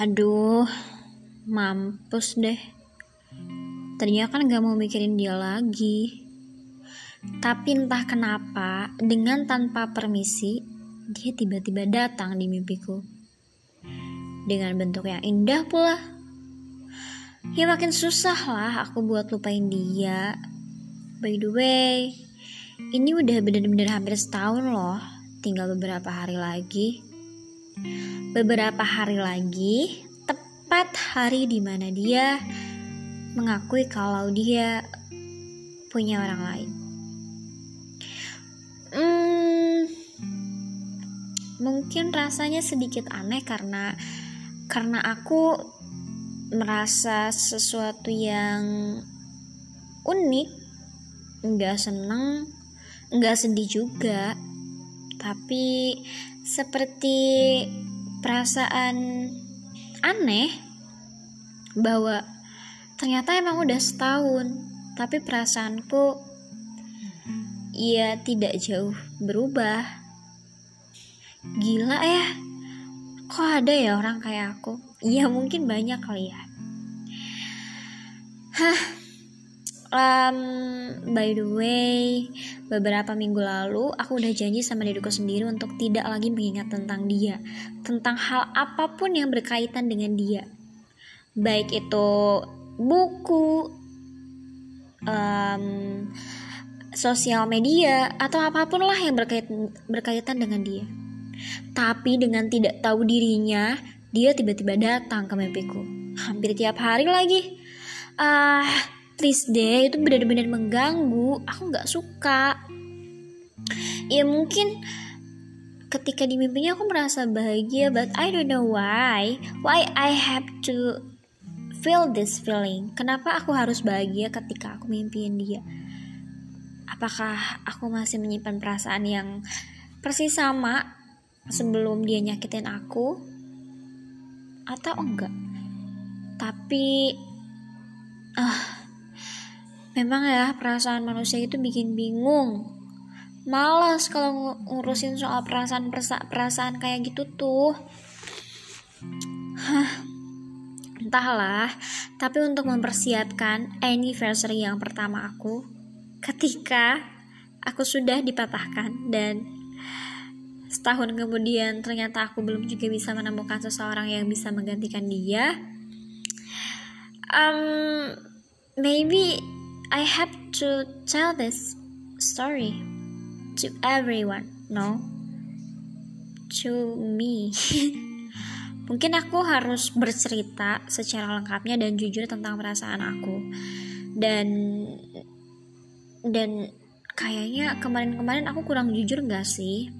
Aduh, mampus deh. Tadinya kan gak mau mikirin dia lagi. Tapi entah kenapa, dengan tanpa permisi, dia tiba-tiba datang di mimpiku. Dengan bentuk yang indah pula. Ya makin susah lah aku buat lupain dia. By the way, ini udah bener-bener hampir setahun loh. Tinggal beberapa hari lagi. Beberapa hari lagi, tepat hari dimana dia mengakui kalau dia punya orang lain. Mungkin rasanya sedikit aneh karena aku merasa sesuatu yang unik, nggak seneng, nggak sedih juga, tapi seperti perasaan aneh bahwa ternyata emang udah setahun, tapi perasaanku ya tidak jauh berubah. Gila ya, kok ada ya orang kayak aku? Ya mungkin banyak kali ya. By the way, beberapa minggu lalu aku udah janji sama diriku sendiri untuk tidak lagi mengingat tentang dia, tentang hal apapun yang berkaitan dengan dia. Baik itu buku, sosial media, atau apapun lah yang berkaitan dengan dia. Tapi dengan tidak tahu dirinya, dia tiba-tiba datang ke mimpiku. Hampir tiap hari lagi. Please deh, itu benar-benar mengganggu. Aku gak suka. Ya mungkin ketika di mimpinya aku merasa bahagia, but I don't know why I have to feel this feeling. Kenapa aku harus bahagia ketika aku mimpiin dia? Apakah aku masih menyimpan perasaan yang persis sama sebelum dia nyakitin aku atau enggak? Tapi memang ya, perasaan manusia itu bikin bingung. Malas kalau ngurusin soal perasaan kayak gitu tuh. Entahlah, tapi untuk mempersiapkan anniversary yang pertama aku, ketika aku sudah dipatahkan dan setahun kemudian ternyata aku belum juga bisa menemukan seseorang yang bisa menggantikan dia. Maybe I have to tell this story to everyone, no? To me. Mungkin aku harus bercerita secara lengkapnya dan jujur tentang perasaan aku. Dan kayaknya kemarin-kemarin aku kurang jujur gak sih?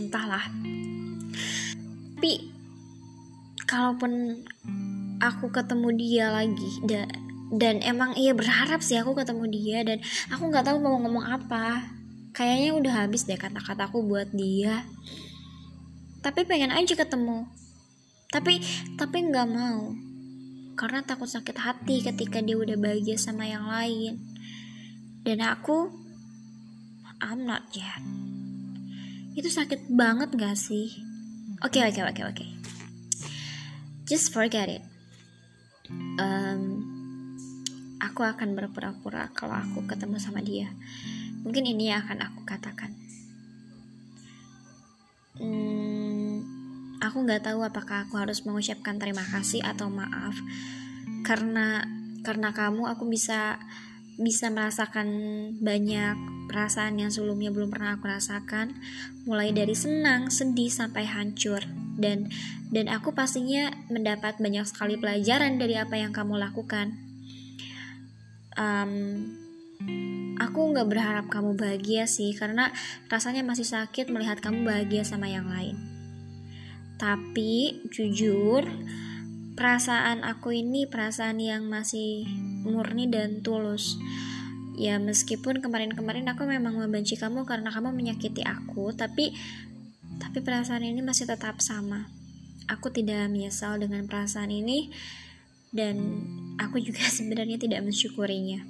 Entahlah. Tapi kalaupun aku ketemu dia lagi, dan emang iya berharap sih aku ketemu dia, dan aku nggak tahu mau ngomong apa. Kayaknya udah habis deh kata-kataku buat dia. Tapi pengen aja ketemu. Tapi nggak mau karena takut sakit hati ketika dia udah bahagia sama yang lain. Dan aku, I'm not yet. Itu sakit banget gak sih? Oke. Just forget it. Aku akan berpura-pura kalau aku ketemu sama dia. Mungkin ini yang akan aku katakan. Aku gak tahu apakah aku harus mengucapkan terima kasih atau maaf. Karena kamu aku bisa merasakan banyak perasaan yang sebelumnya belum pernah aku rasakan, mulai dari senang, sedih, sampai hancur, dan aku pastinya mendapat banyak sekali pelajaran dari apa yang kamu lakukan. Aku gak berharap kamu bahagia sih, karena rasanya masih sakit melihat kamu bahagia sama yang lain. Tapi jujur, perasaan aku ini perasaan yang masih murni dan tulus. Ya meskipun kemarin-kemarin aku memang membenci kamu karena kamu menyakiti aku, tapi perasaan ini masih tetap sama. Aku tidak menyesal dengan perasaan ini, dan aku juga sebenarnya tidak mensyukurinya.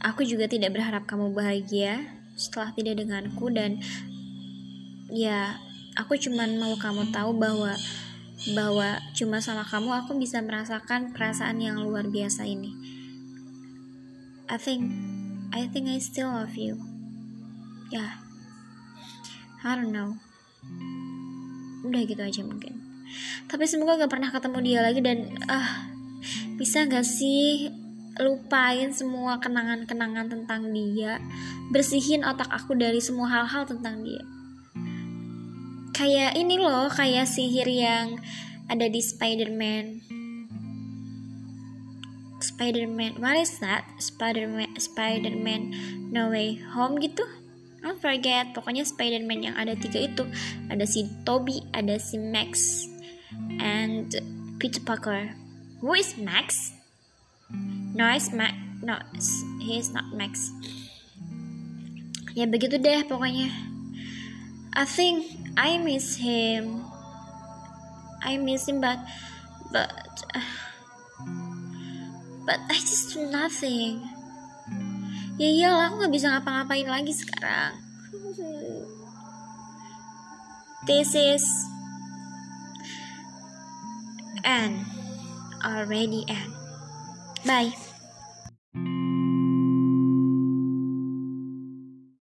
Aku juga tidak berharap kamu bahagia setelah tidak denganku, dan ya Aku cuman mau kamu tahu bahwa cuma sama kamu aku bisa merasakan perasaan yang luar biasa ini. I think I still love you. Yeah. I don't know. Udah gitu aja mungkin. Tapi semoga gak pernah ketemu dia lagi dan bisa gak sih lupain semua kenangan-kenangan tentang dia, bersihin otak aku dari semua hal-hal tentang dia. Kayak ini loh, kayak sihir yang ada di Spider-Man, what is that? Spider-Man No Way Home gitu. Don't forget, pokoknya Spider-Man yang ada 3 itu. Ada si Toby, ada si Max, and Peter Parker. Who is Max? No, he is not Max. Ya begitu deh pokoknya. I think I miss him. But I just do nothing. Ya iyalah, aku gak bisa ngapa-ngapain lagi sekarang. This is end. Already end. Bye.